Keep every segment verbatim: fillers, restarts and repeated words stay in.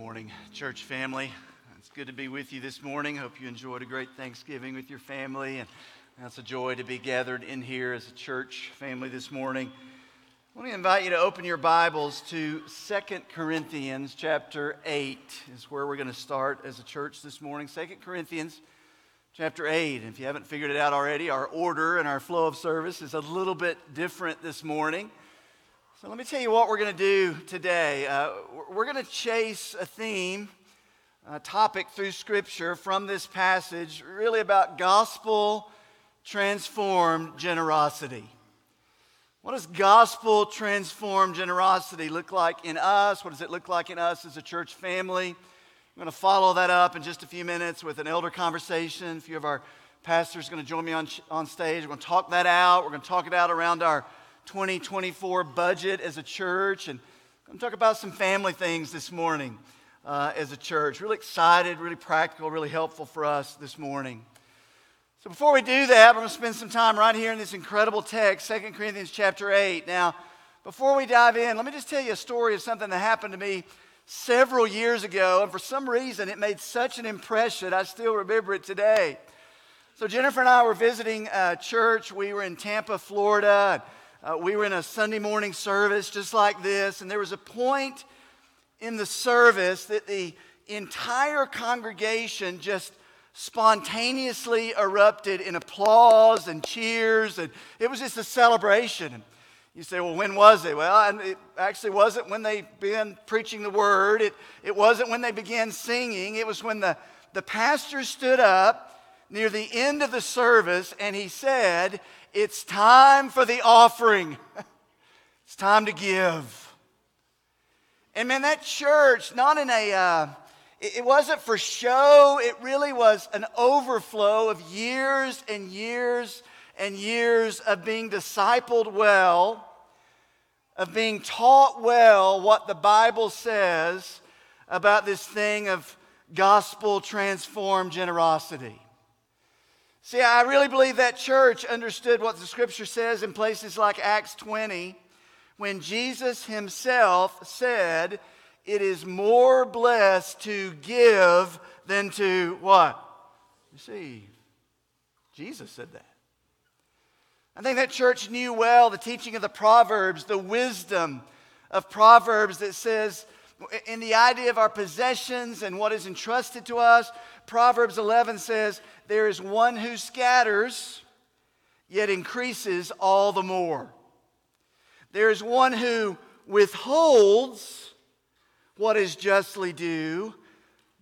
morning, church family. It's good to be with you this morning. Hope you enjoyed a great Thanksgiving with your family, and it's a joy to be gathered in here as a church family this morning. I want to invite you to open your Bibles to Second Corinthians chapter eight is where we're going to start as a church this morning. Second Corinthians chapter eight. And if you haven't figured it out already, our order and our flow of service is a little bit different this morning. So let me tell you what we're going to do today. Uh, we're going to chase a theme, a topic through Scripture from this passage, really about gospel transformed generosity. What does gospel transformed generosity look like in us? What does it look like in us as a church family? I'm going to follow that up in just a few minutes with an elder conversation. A few of our pastors are going to join me on, on stage. We're going to talk that out. We're going to talk it out around our twenty twenty-four budget as a church, and I'm going to talk about some family things this morning uh, as a church. Really excited, really practical, really helpful for us this morning. So before we do that, we're going to spend some time right here in this incredible text, Second Corinthians chapter eight. Now, before we dive in, let me just tell you a story of something that happened to me several years ago, and for some reason it made such an impression, I still remember it today. So Jennifer and I were visiting a church. We were in Tampa, Florida. Uh, we were in a Sunday morning service just like this, and there was a point in the service that the entire congregation just spontaneously erupted in applause and cheers, and it was just a celebration. You say, well, when was it? Well, it actually wasn't when they began preaching the word. It, it wasn't when they began singing. It was when the, the pastor stood up near the end of the service, and he said, "It's time for the offering. It's time to give." And man, that church, not in a, uh, it, it wasn't for show. It really was an overflow of years and years and years of being discipled well, of being taught well what the Bible says about this thing of gospel-transformed generosity. See, I really believe that church understood what the Scripture says in places like Acts twenty, when Jesus himself said, "It is more blessed to give than to" what? Receive. Jesus said that. I think that church knew well the teaching of the Proverbs, the wisdom of Proverbs that says, in the idea of our possessions and what is entrusted to us, Proverbs eleven says, "There is one who scatters, yet increases all the more. There is one who withholds what is justly due,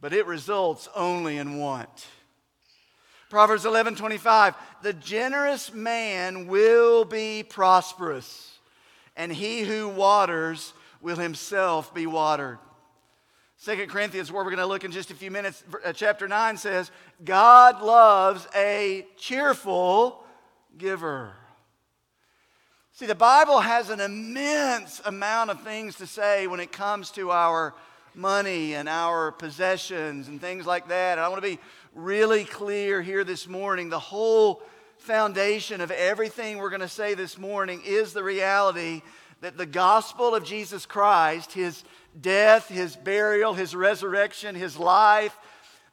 but it results only in want." Proverbs eleven twenty-five, "The generous man will be prosperous, and he who waters will himself be watered." Second Corinthians, where we're going to look in just a few minutes, chapter nine says, "God loves a cheerful giver." See, the Bible has an immense amount of things to say when it comes to our money and our possessions and things like that. And I want to be really clear here this morning. The whole foundation of everything we're going to say this morning is the reality that the gospel of Jesus Christ, his death, his burial, his resurrection, his life,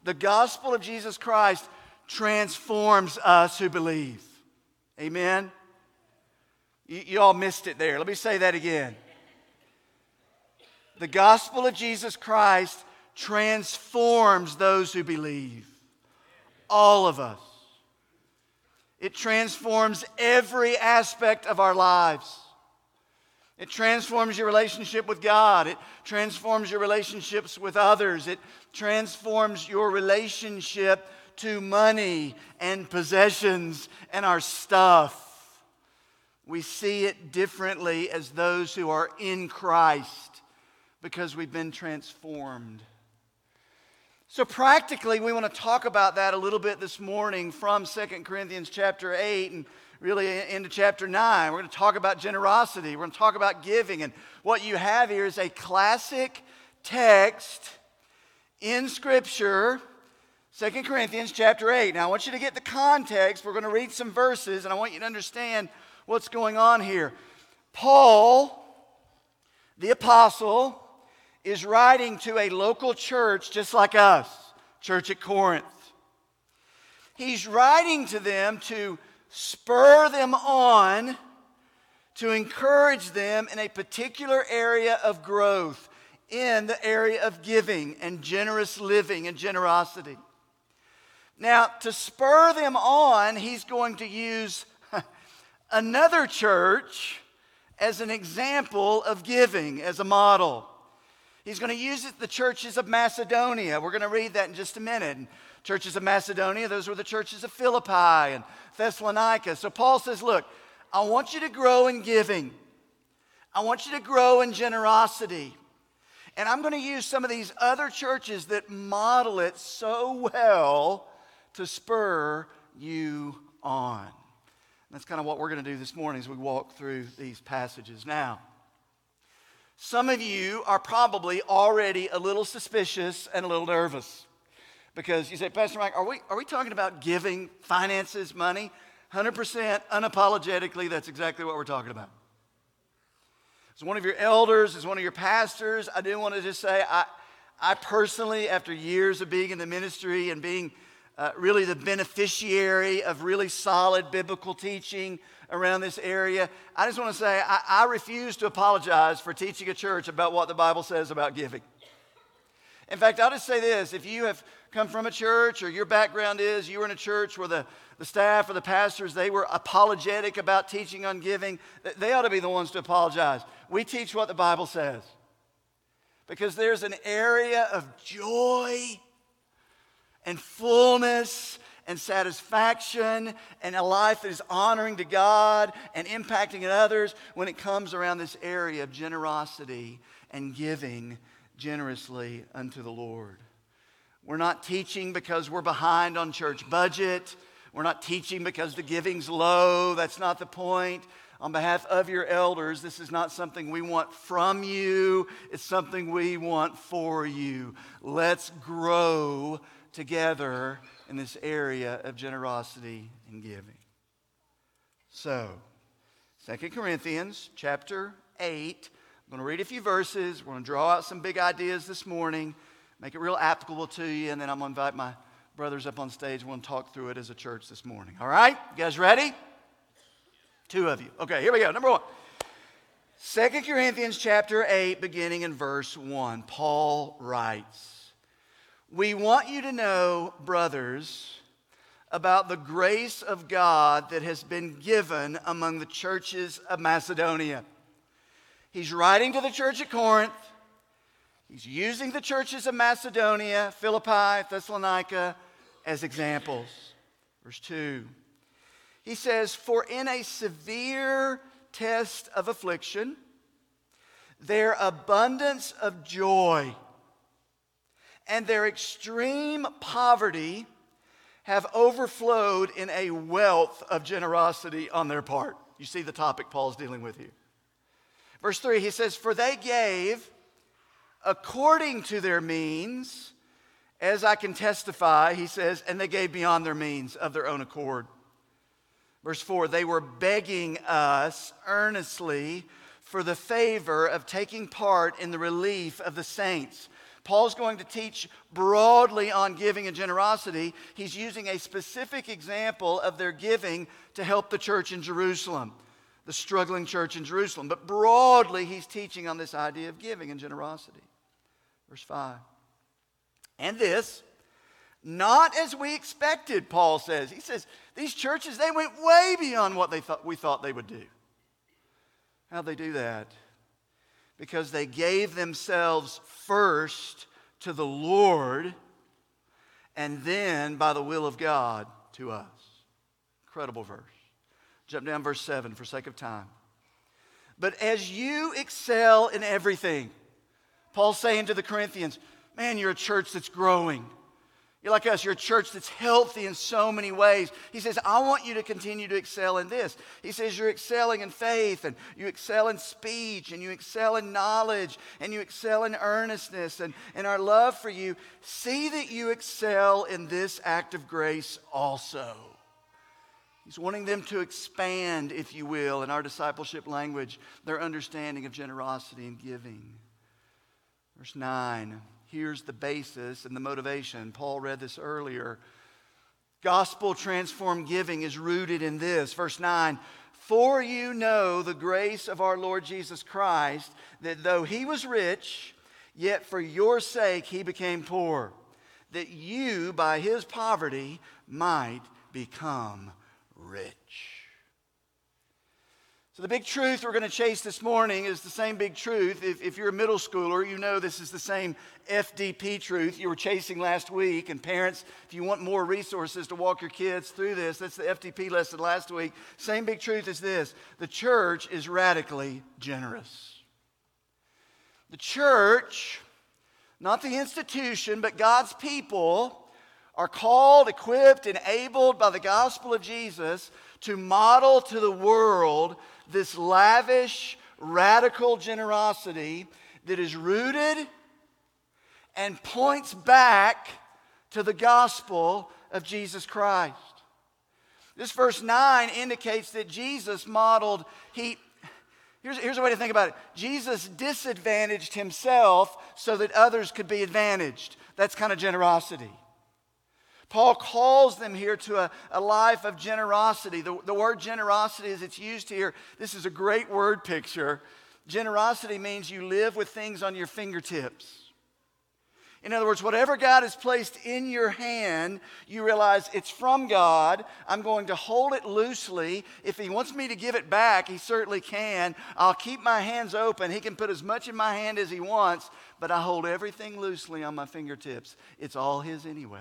the gospel of Jesus Christ transforms us who believe. Amen? You, you all missed it there. Let me say that again. The gospel of Jesus Christ transforms those who believe. All of us. It transforms every aspect of our lives. It transforms your relationship with God. It transforms your relationships with others. It transforms your relationship to money and possessions and our stuff. We see it differently as those who are in Christ because we've been transformed. So practically, we want to talk about that a little bit this morning from Second Corinthians chapter eight and really into chapter nine. We're going to talk about generosity. We're going to talk about giving. And what you have here is a classic text in Scripture, Second Corinthians chapter eight. Now I want you to get the context. We're going to read some verses, and I want you to understand what's going on here. Paul, the apostle, is writing to a local church just like us, church at Corinth. He's writing to them to spur them on, to encourage them in a particular area of growth, in the area of giving and generous living and generosity. Now, to spur them on, he's going to use another church as an example of giving, as a model. He's going to use it, the churches of Macedonia. We're going to read that in just a minute. Churches of Macedonia, those were the churches of Philippi and Thessalonica. So Paul says, look, I want you to grow in giving. I want you to grow in generosity. And I'm going to use some of these other churches that model it so well to spur you on. That's kind of what we're going to do this morning as we walk through these passages. Now, some of you are probably already a little suspicious and a little nervous because you say, Pastor Mike, are we, are we talking about giving, finances, money? one hundred percent unapologetically, that's exactly what we're talking about. As one of your elders, as one of your pastors, I do want to just say I, I personally, after years of being in the ministry and being Uh, really the beneficiary of really solid biblical teaching around this area, I just want to say I, I refuse to apologize for teaching a church about what the Bible says about giving. In fact, I'll just say this. If you have come from a church or your background is you were in a church where the, the staff or the pastors, they were apologetic about teaching on giving, they ought to be the ones to apologize. We teach what the Bible says because there's an area of joy and fullness and satisfaction and a life that is honoring to God and impacting others when it comes around this area of generosity and giving generously unto the Lord. We're not teaching because we're behind on church budget. We're not teaching because the giving's low. That's not the point. On behalf of your elders, this is not something we want from you. It's something we want for you. Let's grow together in this area of generosity and giving. So, Second Corinthians chapter eight, I'm going to read a few verses. We're going to draw out some big ideas this morning, make it real applicable to you, and then I'm going to invite my brothers up on stage. We're going to talk through it as a church this morning. All right? You guys ready? Two of you. Okay, here we go. Number one. Second Corinthians chapter eight, beginning in verse one. Paul writes, "We want you to know, brothers, about the grace of God that has been given among the churches of Macedonia." He's writing to the church at Corinth. He's using the churches of Macedonia, Philippi, Thessalonica as examples. Verse two. He says, "For in a severe test of affliction, their abundance of joy and their extreme poverty have overflowed in a wealth of generosity on their part." You see the topic Paul's dealing with here. Verse three, he says, "For they gave according to their means, as I can testify," he says, "and they gave beyond their means of their own accord." Verse four, "They were begging us earnestly for the favor of taking part in the relief of the saints." Paul's going to teach broadly on giving and generosity. He's using a specific example of their giving to help the church in Jerusalem, the struggling church in Jerusalem. But broadly, he's teaching on this idea of giving and generosity. Verse five. "And this, not as we expected," Paul says. He says, these churches, they went way beyond what they thought we thought they would do. How'd they do that? "Because they gave themselves first to the Lord and then by the will of God to us." Incredible verse. Jump down verse seven for sake of time. "But as you excel in everything," Paul's saying to the Corinthians, man, you're a church that's growing. You're like us. You're a church that's healthy in so many ways. He says, I want you to continue to excel in this. He says, you're excelling in faith, and you excel in speech, and you excel in knowledge, and you excel in earnestness, and, and our love for you. See that you excel in this act of grace also. He's wanting them to expand, if you will, in our discipleship language, their understanding of generosity and giving. Verse nine, here's the basis and the motivation. Paul read this earlier. Gospel transformed giving is rooted in this. Verse nine, for you know the grace of our Lord Jesus Christ, that though he was rich, yet for your sake he became poor, that you by his poverty might become rich. So the big truth we're going to chase this morning is the same big truth. If, if you're a middle schooler, you know this is the same F D P truth you were chasing last week. And parents, if you want more resources to walk your kids through this, that's the F D P lesson last week. Same big truth is this. The church is radically generous. The church, not the institution, but God's people, are called, equipped, enabled by the gospel of Jesus to model to the world this lavish, radical generosity that is rooted and points back to the gospel of Jesus Christ. This verse nine indicates that Jesus modeled, he, here's, here's a way to think about it. Jesus disadvantaged himself so that others could be advantaged. That's kind of generosity. Paul calls them here to a, a life of generosity. The, the word generosity as it's used here, this is a great word picture. Generosity means you live with things on your fingertips. In other words, whatever God has placed in your hand, you realize it's from God. I'm going to hold it loosely. If he wants me to give it back, he certainly can. I'll keep my hands open. He can put as much in my hand as he wants, but I hold everything loosely on my fingertips. It's all his anyway.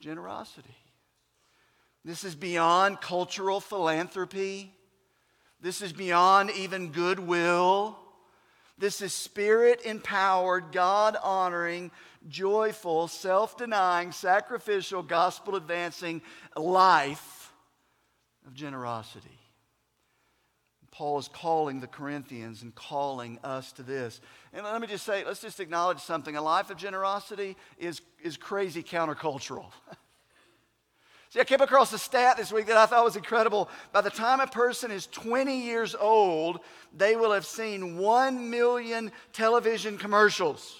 Generosity. This is beyond cultural philanthropy. This is beyond even goodwill. This is spirit-empowered, God-honoring, joyful, self-denying, sacrificial, gospel-advancing life of generosity. Paul is calling the Corinthians and calling us to this. And let me just say, let's just acknowledge something. A life of generosity is, is crazy countercultural. See, I came across a stat this week that I thought was incredible. By the time a person is twenty years old, they will have seen one million television commercials.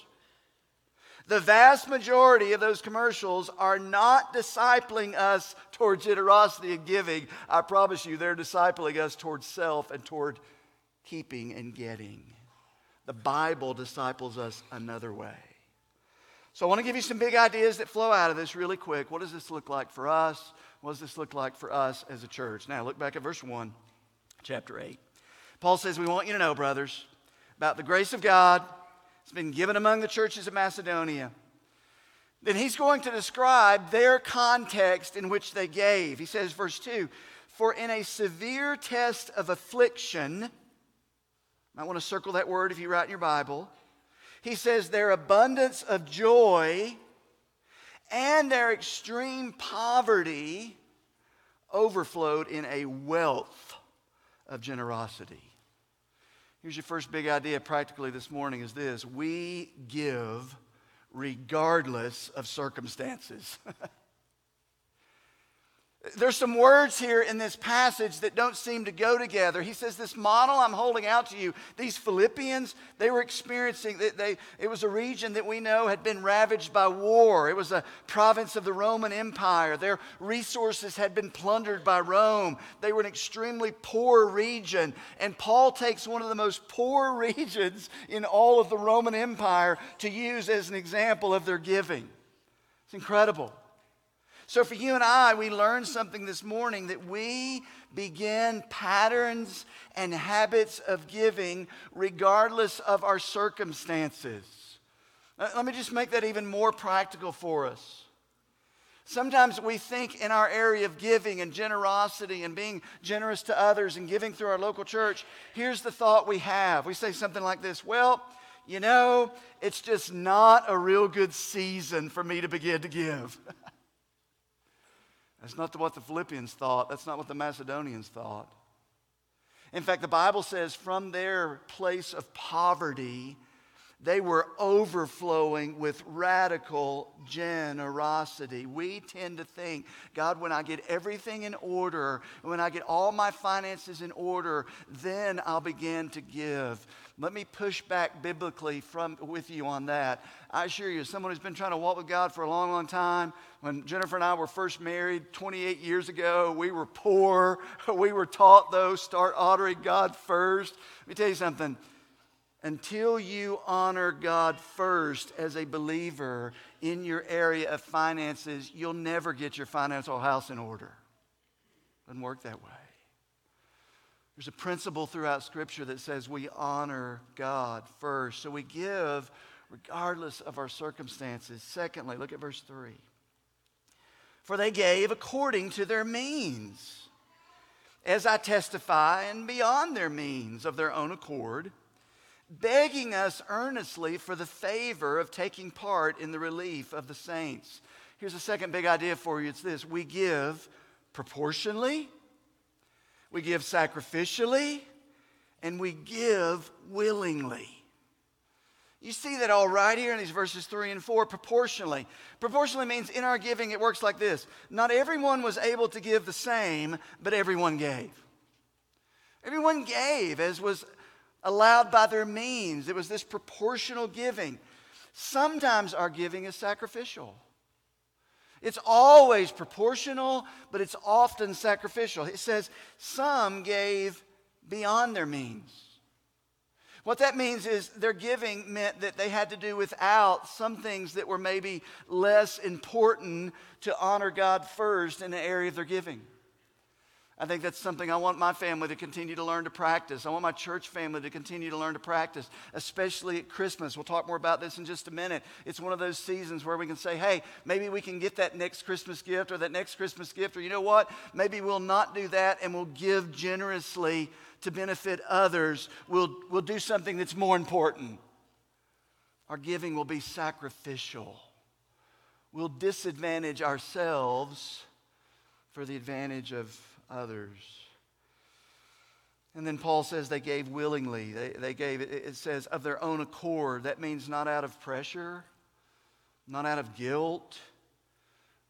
The vast majority of those commercials are not discipling us toward generosity and giving. I promise you, they're discipling us toward self and toward keeping and getting. The Bible disciples us another way. So I want to give you some big ideas that flow out of this really quick. What does this look like for us? What does this look like for us as a church? Now look back at verse one, chapter eight. Paul says, we want you to know, brothers, about the grace of God. It's been given among the churches of Macedonia. Then he's going to describe their context in which they gave. He says, verse two, for in a severe test of affliction, I want to circle that word if you write in your Bible. He says, their abundance of joy and their extreme poverty overflowed in a wealth of generosity. Here's your first big idea practically this morning is this. We give regardless of circumstances. There's some words here in this passage that don't seem to go together. He says this model I'm holding out to you, these Philippians, they were experiencing, they, they, it was a region that we know had been ravaged by war. It was a province of the Roman Empire. Their resources had been plundered by Rome. They were an extremely poor region. And Paul takes one of the most poor regions in all of the Roman Empire to use as an example of their giving. It's incredible. So for you and I, we learned something this morning that we begin patterns and habits of giving regardless of our circumstances. Let me just make that even more practical for us. Sometimes we think in our area of giving and generosity and being generous to others and giving through our local church, here's the thought we have. We say something like this, well, you know, it's just not a real good season for me to begin to give. That's not what the Philippians thought. That's not what the Macedonians thought. In fact, the Bible says from their place of poverty, They were overflowing with radical generosity. We tend to think, God, when I get everything in order, when I get all my finances in order, then I'll begin to give. Let me push back biblically from with you on that. I assure you, someone who's been trying to walk with God for a long, long time, when Jennifer and I were first married twenty-eight years ago, we were poor. We were taught, though, start honoring God first. Let me tell you something. Until you honor God first as a believer in your area of finances, you'll never get your financial house in order. Doesn't work that way. There's a principle throughout Scripture that says we honor God first. So we give regardless of our circumstances. Secondly, look at verse three. For they gave according to their means, as I testify, and beyond their means, of their own accord, begging us earnestly for the favor of taking part in the relief of the saints. Here's a second big idea for you. It's this. We give proportionally. We give sacrificially, and we give willingly. You see that all right here in these verses three and four, proportionally. Proportionally means in our giving it works like this. Not everyone was able to give the same, but everyone gave. Everyone gave as was allowed by their means. It was this proportional giving. Sometimes our giving is sacrificial. It's always proportional, but it's often sacrificial. It says some gave beyond their means. What that means is their giving meant that they had to do without some things that were maybe less important to honor God first in the area of their giving. I think that's something I want my family to continue to learn to practice. I want my church family to continue to learn to practice, especially at Christmas. We'll talk more about this in just a minute. It's one of those seasons where we can say, hey, maybe we can get that next Christmas gift or that next Christmas gift, or you know what? Maybe we'll not do that and we'll give generously to benefit others. We'll, we'll do something that's more important. Our giving will be sacrificial. We'll disadvantage ourselves for the advantage of others. And then Paul says they gave willingly. They, they gave, it says, of their own accord. That means not out of pressure, not out of guilt,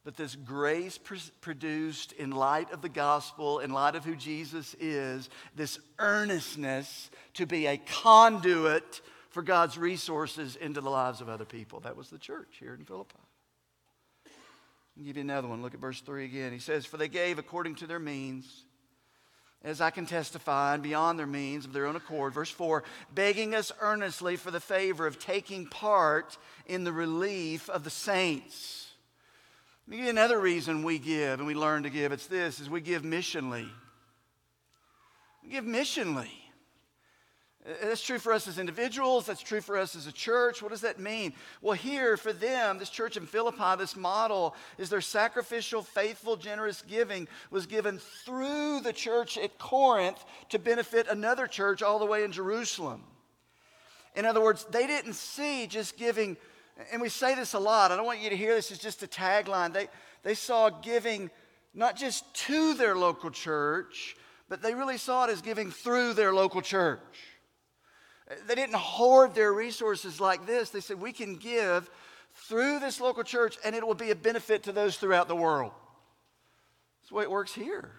but this grace pr- produced in light of the gospel, in light of who Jesus is, this earnestness to be a conduit for God's resources into the lives of other people. That was the church here in Philippi. I'll give you another one. Look at verse three again. He says, for they gave according to their means, as I can testify, and beyond their means, of their own accord. Verse four, begging us earnestly for the favor of taking part in the relief of the saints. Let me give you another reason we give and we learn to give. It's this, is we give missionally. We give missionally. That's true for us as individuals. That's true for us as a church. What does that mean? Well, here for them, this church in Philippi, this model is their sacrificial, faithful, generous giving was given through the church at Corinth to benefit another church all the way in Jerusalem. In other words, they didn't see just giving, and we say this a lot. I don't want you to hear this as just a tagline. They, they saw giving not just to their local church, but they really saw it as giving through their local church. They didn't hoard their resources like this. They said, we can give through this local church, and it will be a benefit to those throughout the world. That's the way it works here.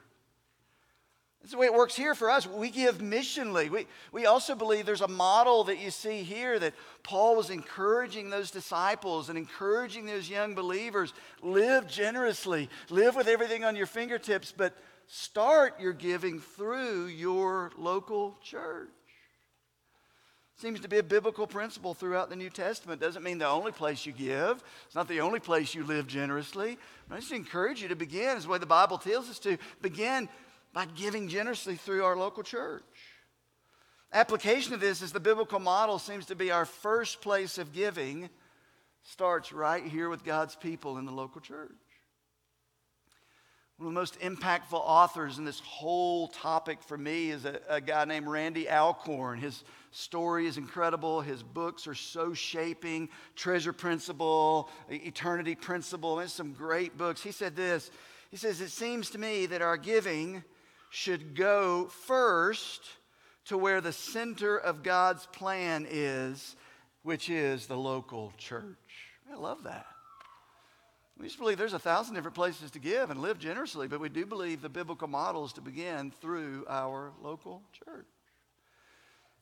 That's the way it works here for us. We give missionally. We, we also believe there's a model that you see here that Paul was encouraging those disciples and encouraging those young believers. Live generously. Live with everything on your fingertips, but start your giving through your local church. Seems to be a biblical principle throughout the New Testament. Doesn't mean the only place you give. It's not the only place you live generously. But I just encourage you to begin, is the way the Bible tells us to, begin by giving generously through our local church. Application of this is the biblical model seems to be our first place of giving starts right here with God's people in the local church. One of the most impactful authors in this whole topic for me is a, a guy named Randy Alcorn. His story is incredible. His books are so shaping. Treasure Principle, Eternity Principle, and some great books. He said this. He says, it seems to me that our giving should go first to where the center of God's plan is which is the local church. I love that. We just believe there's a thousand different places to give and live generously, but we do believe the biblical model is to begin through our local church.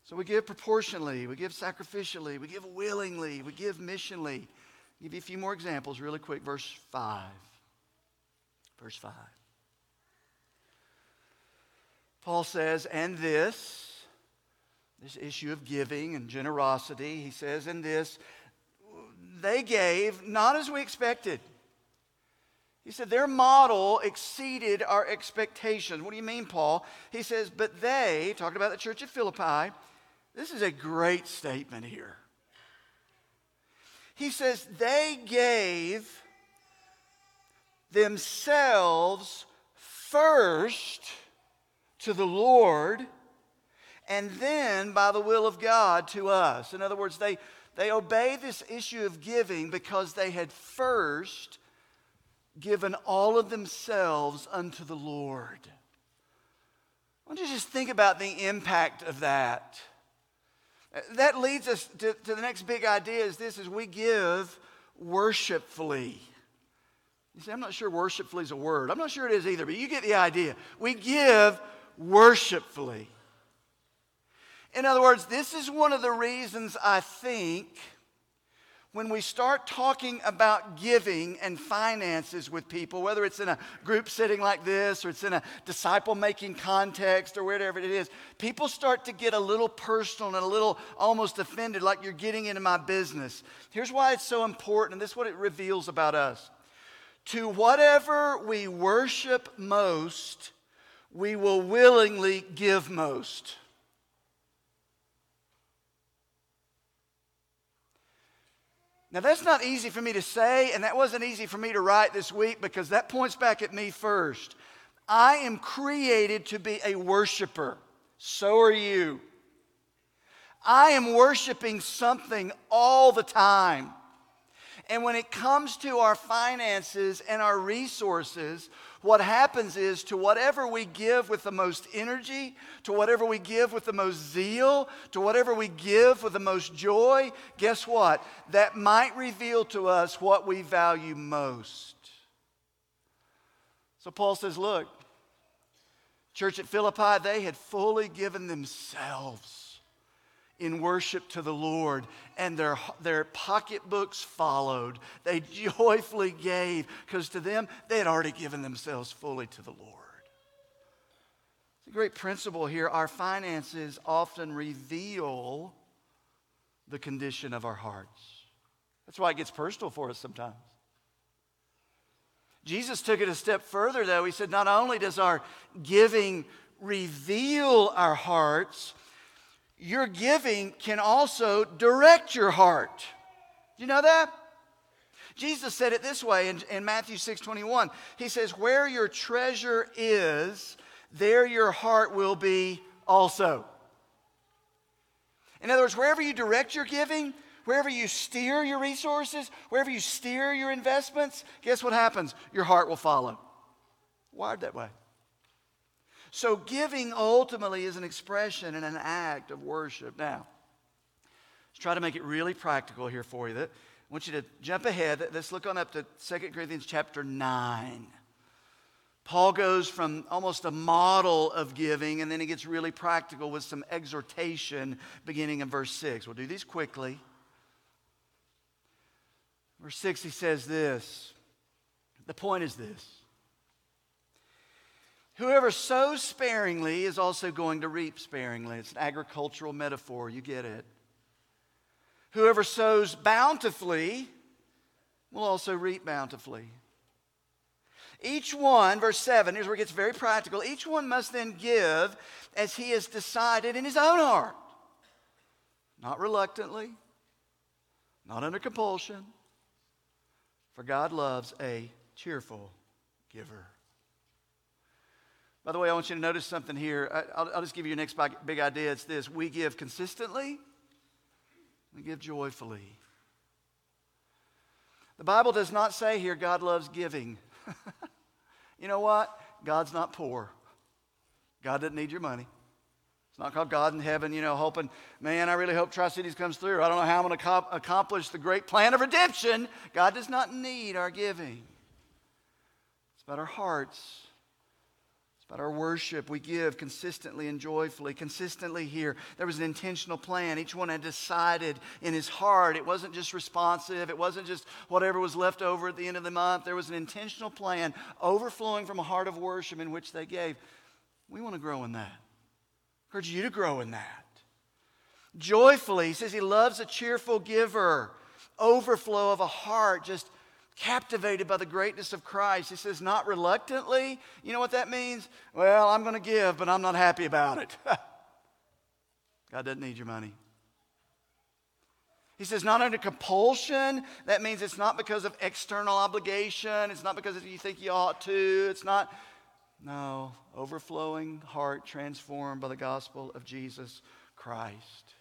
So we give proportionally, we give sacrificially, we give willingly, we give missionally. I'll give you a few more examples really quick. Verse five. Verse five. Paul says, and this, this issue of giving and generosity, he says, and this, they gave not as we expected. He said, their model exceeded our expectations. What do you mean, Paul? He says, but they, talking about the church at Philippi, this is a great statement here. He says, they gave themselves first to the Lord and then by the will of God to us. In other words, they, they obey this issue of giving because they had first given all of themselves unto the Lord. I want you to just think about the impact of that. That leads us to, to the next big idea is this, is we give worshipfully. You see, I'm not sure worshipfully is a word. I'm not sure it is either, but you get the idea. We give worshipfully. In other words, this is one of the reasons I think when we start talking about giving and finances with people, whether it's in a group setting like this or it's in a disciple-making context or wherever it is, people start to get a little personal and a little almost offended, like you're getting into my business. Here's why it's so important, and this is what it reveals about us. To whatever we worship most, we will willingly give most. Now, that's not easy for me to say, and that wasn't easy for me to write this week because that points back at me first. I am created to be a worshiper. So are you. I am worshiping something all the time. And when it comes to our finances and our resources, what happens is to whatever we give with the most energy, to whatever we give with the most zeal, to whatever we give with the most joy, guess what? That might reveal to us what we value most. So Paul says, look, church at Philippi, they had fully given themselves in worship to the Lord, and their, their pocketbooks followed. They joyfully gave, because to them, they had already given themselves fully to the Lord. It's a great principle here. Our finances often reveal the condition of our hearts. That's why it gets personal for us sometimes. Jesus took it a step further, though. He said, not only does our giving reveal our hearts, your giving can also direct your heart. Do you know that? Jesus said it this way in, in Matthew six twenty-one. He says, where your treasure is, there your heart will be also. In other words, wherever you direct your giving, wherever you steer your resources, wherever you steer your investments, guess what happens? Your heart will follow. Wired that way. So giving ultimately is an expression and an act of worship. Now, let's try to make it really practical here for you. I want you to jump ahead. Let's look on up to Second Corinthians chapter nine. Paul goes from almost a model of giving, and then he gets really practical with some exhortation beginning in verse six. We'll do these quickly. Verse six, he says this. The point is this. Whoever sows sparingly is also going to reap sparingly. It's an agricultural metaphor. You get it. Whoever sows bountifully will also reap bountifully. Each one, verse seven, here's where it gets very practical. Each one must then give as he has decided in his own heart. Not reluctantly, not under compulsion, for God loves a cheerful giver. By the way, I want you to notice something here. I'll, I'll just give you your next big idea. It's this. We give consistently. We give joyfully. The Bible does not say here God loves giving. You know what? God's not poor. God doesn't need your money. It's not called God in heaven, you know, hoping, man, I really hope Tri-Cities comes through. I don't know how I'm going to accomplish the great plan of redemption. God does not need our giving. It's about our hearts. It's about our worship. We give consistently and joyfully, consistently here. There was an intentional plan. Each one had decided in his heart. It wasn't just responsive. It wasn't just whatever was left over at the end of the month. There was an intentional plan overflowing from a heart of worship in which they gave. We want to grow in that. I urge you to grow in that. Joyfully, he says he loves a cheerful giver. Overflow of a heart just captivated by the greatness of Christ. He says not reluctantly. You know what that means? Well, I'm going to give, but I'm not happy about it. God doesn't need your money. He says not under compulsion. That means it's not because of external obligation. It's not because you think you ought to. It's not... No, overflowing heart transformed by the gospel of Jesus Christ.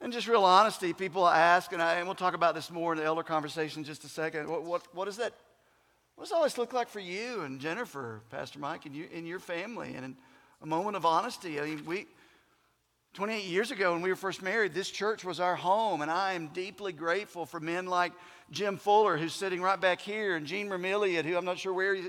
And just real honesty, people ask, and, I, and we'll talk about this more in the elder conversation in just a second. What, what, what, is that, what does all this look like for you and Jennifer, Pastor Mike, and, you, and your family? And in a moment of honesty, I mean, we, twenty-eight years ago when we were first married, this church was our home, and I am deeply grateful for men like Jim Fuller, who's sitting right back here, and Gene Vermillion, who I'm not sure where he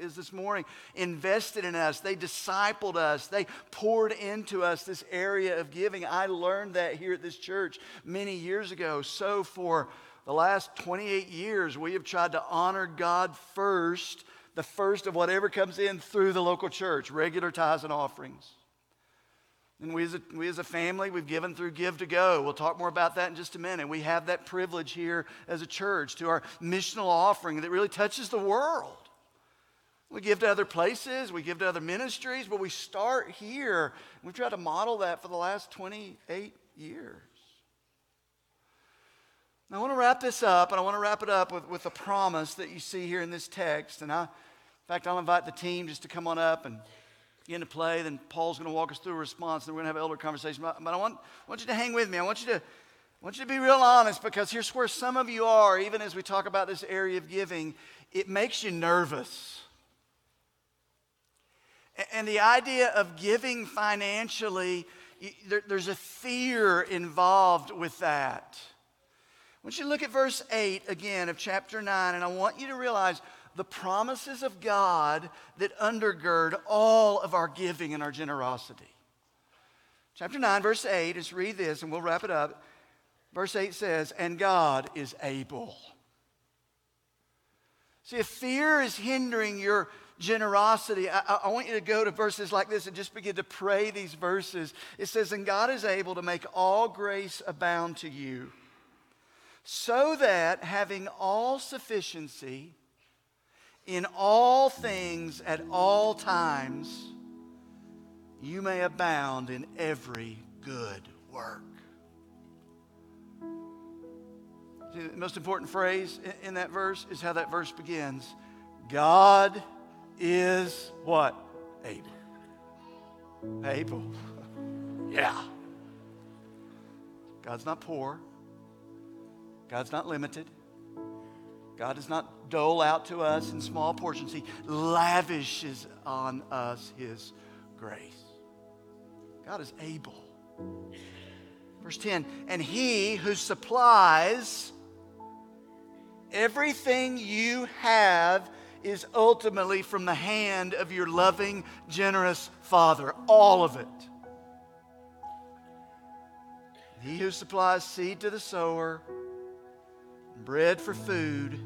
is this morning, invested in us. They discipled us. They poured into us this area of giving. I learned that here at this church many years ago. So for the last twenty-eight years, we have tried to honor God first, the first of whatever comes in through the local church, regular tithes and offerings. And we as, a, we as a family, we've given through Give to Go. We'll talk more about that in just a minute. We have that privilege here as a church to our missional offering that really touches the world. We give to other places. We give to other ministries. But we start here. We've tried to model that for the last twenty-eight years. Now, I want to wrap this up, and I want to wrap it up with, with the promise that you see here in this text. And I, in fact, I'll invite the team just to come on up and into play, then Paul's going to walk us through a response, and we're going to have an elder conversation. But I want, I want you to hang with me. I want you to, I want you to be real honest, because here's where some of you are, even as we talk about this area of giving. It makes you nervous. And the idea of giving financially, there, there's a fear involved with that. I want you to look at verse eight again of chapter nine, and I want you to realize the promises of God that undergird all of our giving and our generosity. Chapter nine, verse eight, just read this and we'll wrap it up. Verse eight says, and God is able. See, if fear is hindering your generosity, I, I want you to go to verses like this and just begin to pray these verses. It says, and God is able to make all grace abound to you, so that having all sufficiency in all things at all times, you may abound in every good work. See, the most important phrase in that verse is how that verse begins. God is what? Able. Able. Yeah. God's not poor. God's not limited. God does not dole out to us in small portions. He lavishes on us His grace. God is able. Verse ten, and He who supplies everything you have is ultimately from the hand of your loving, generous Father. All of it. He who supplies seed to the sower, bread for food,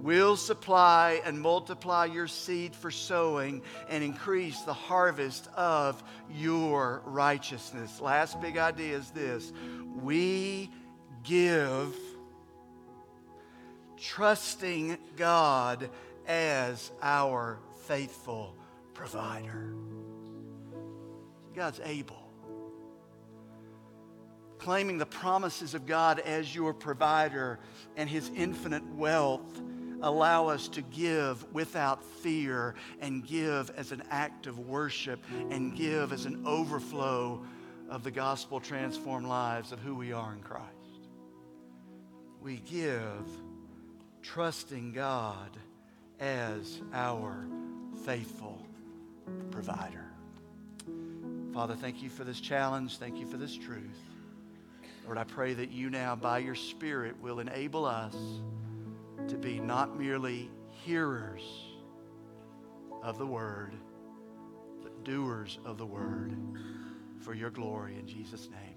will supply and multiply your seed for sowing and increase the harvest of your righteousness. Last big idea is this. We give trusting God as our faithful provider. God's able. Claiming the promises of God as your provider and His infinite wealth allow us to give without fear and give as an act of worship and give as an overflow of the gospel transformed lives of who we are in Christ. We give trusting God as our faithful provider. Father, thank you for this challenge. Thank you for this truth. Lord, I pray that you now, by your Spirit, will enable us to be not merely hearers of the word, but doers of the word for your glory in Jesus' name.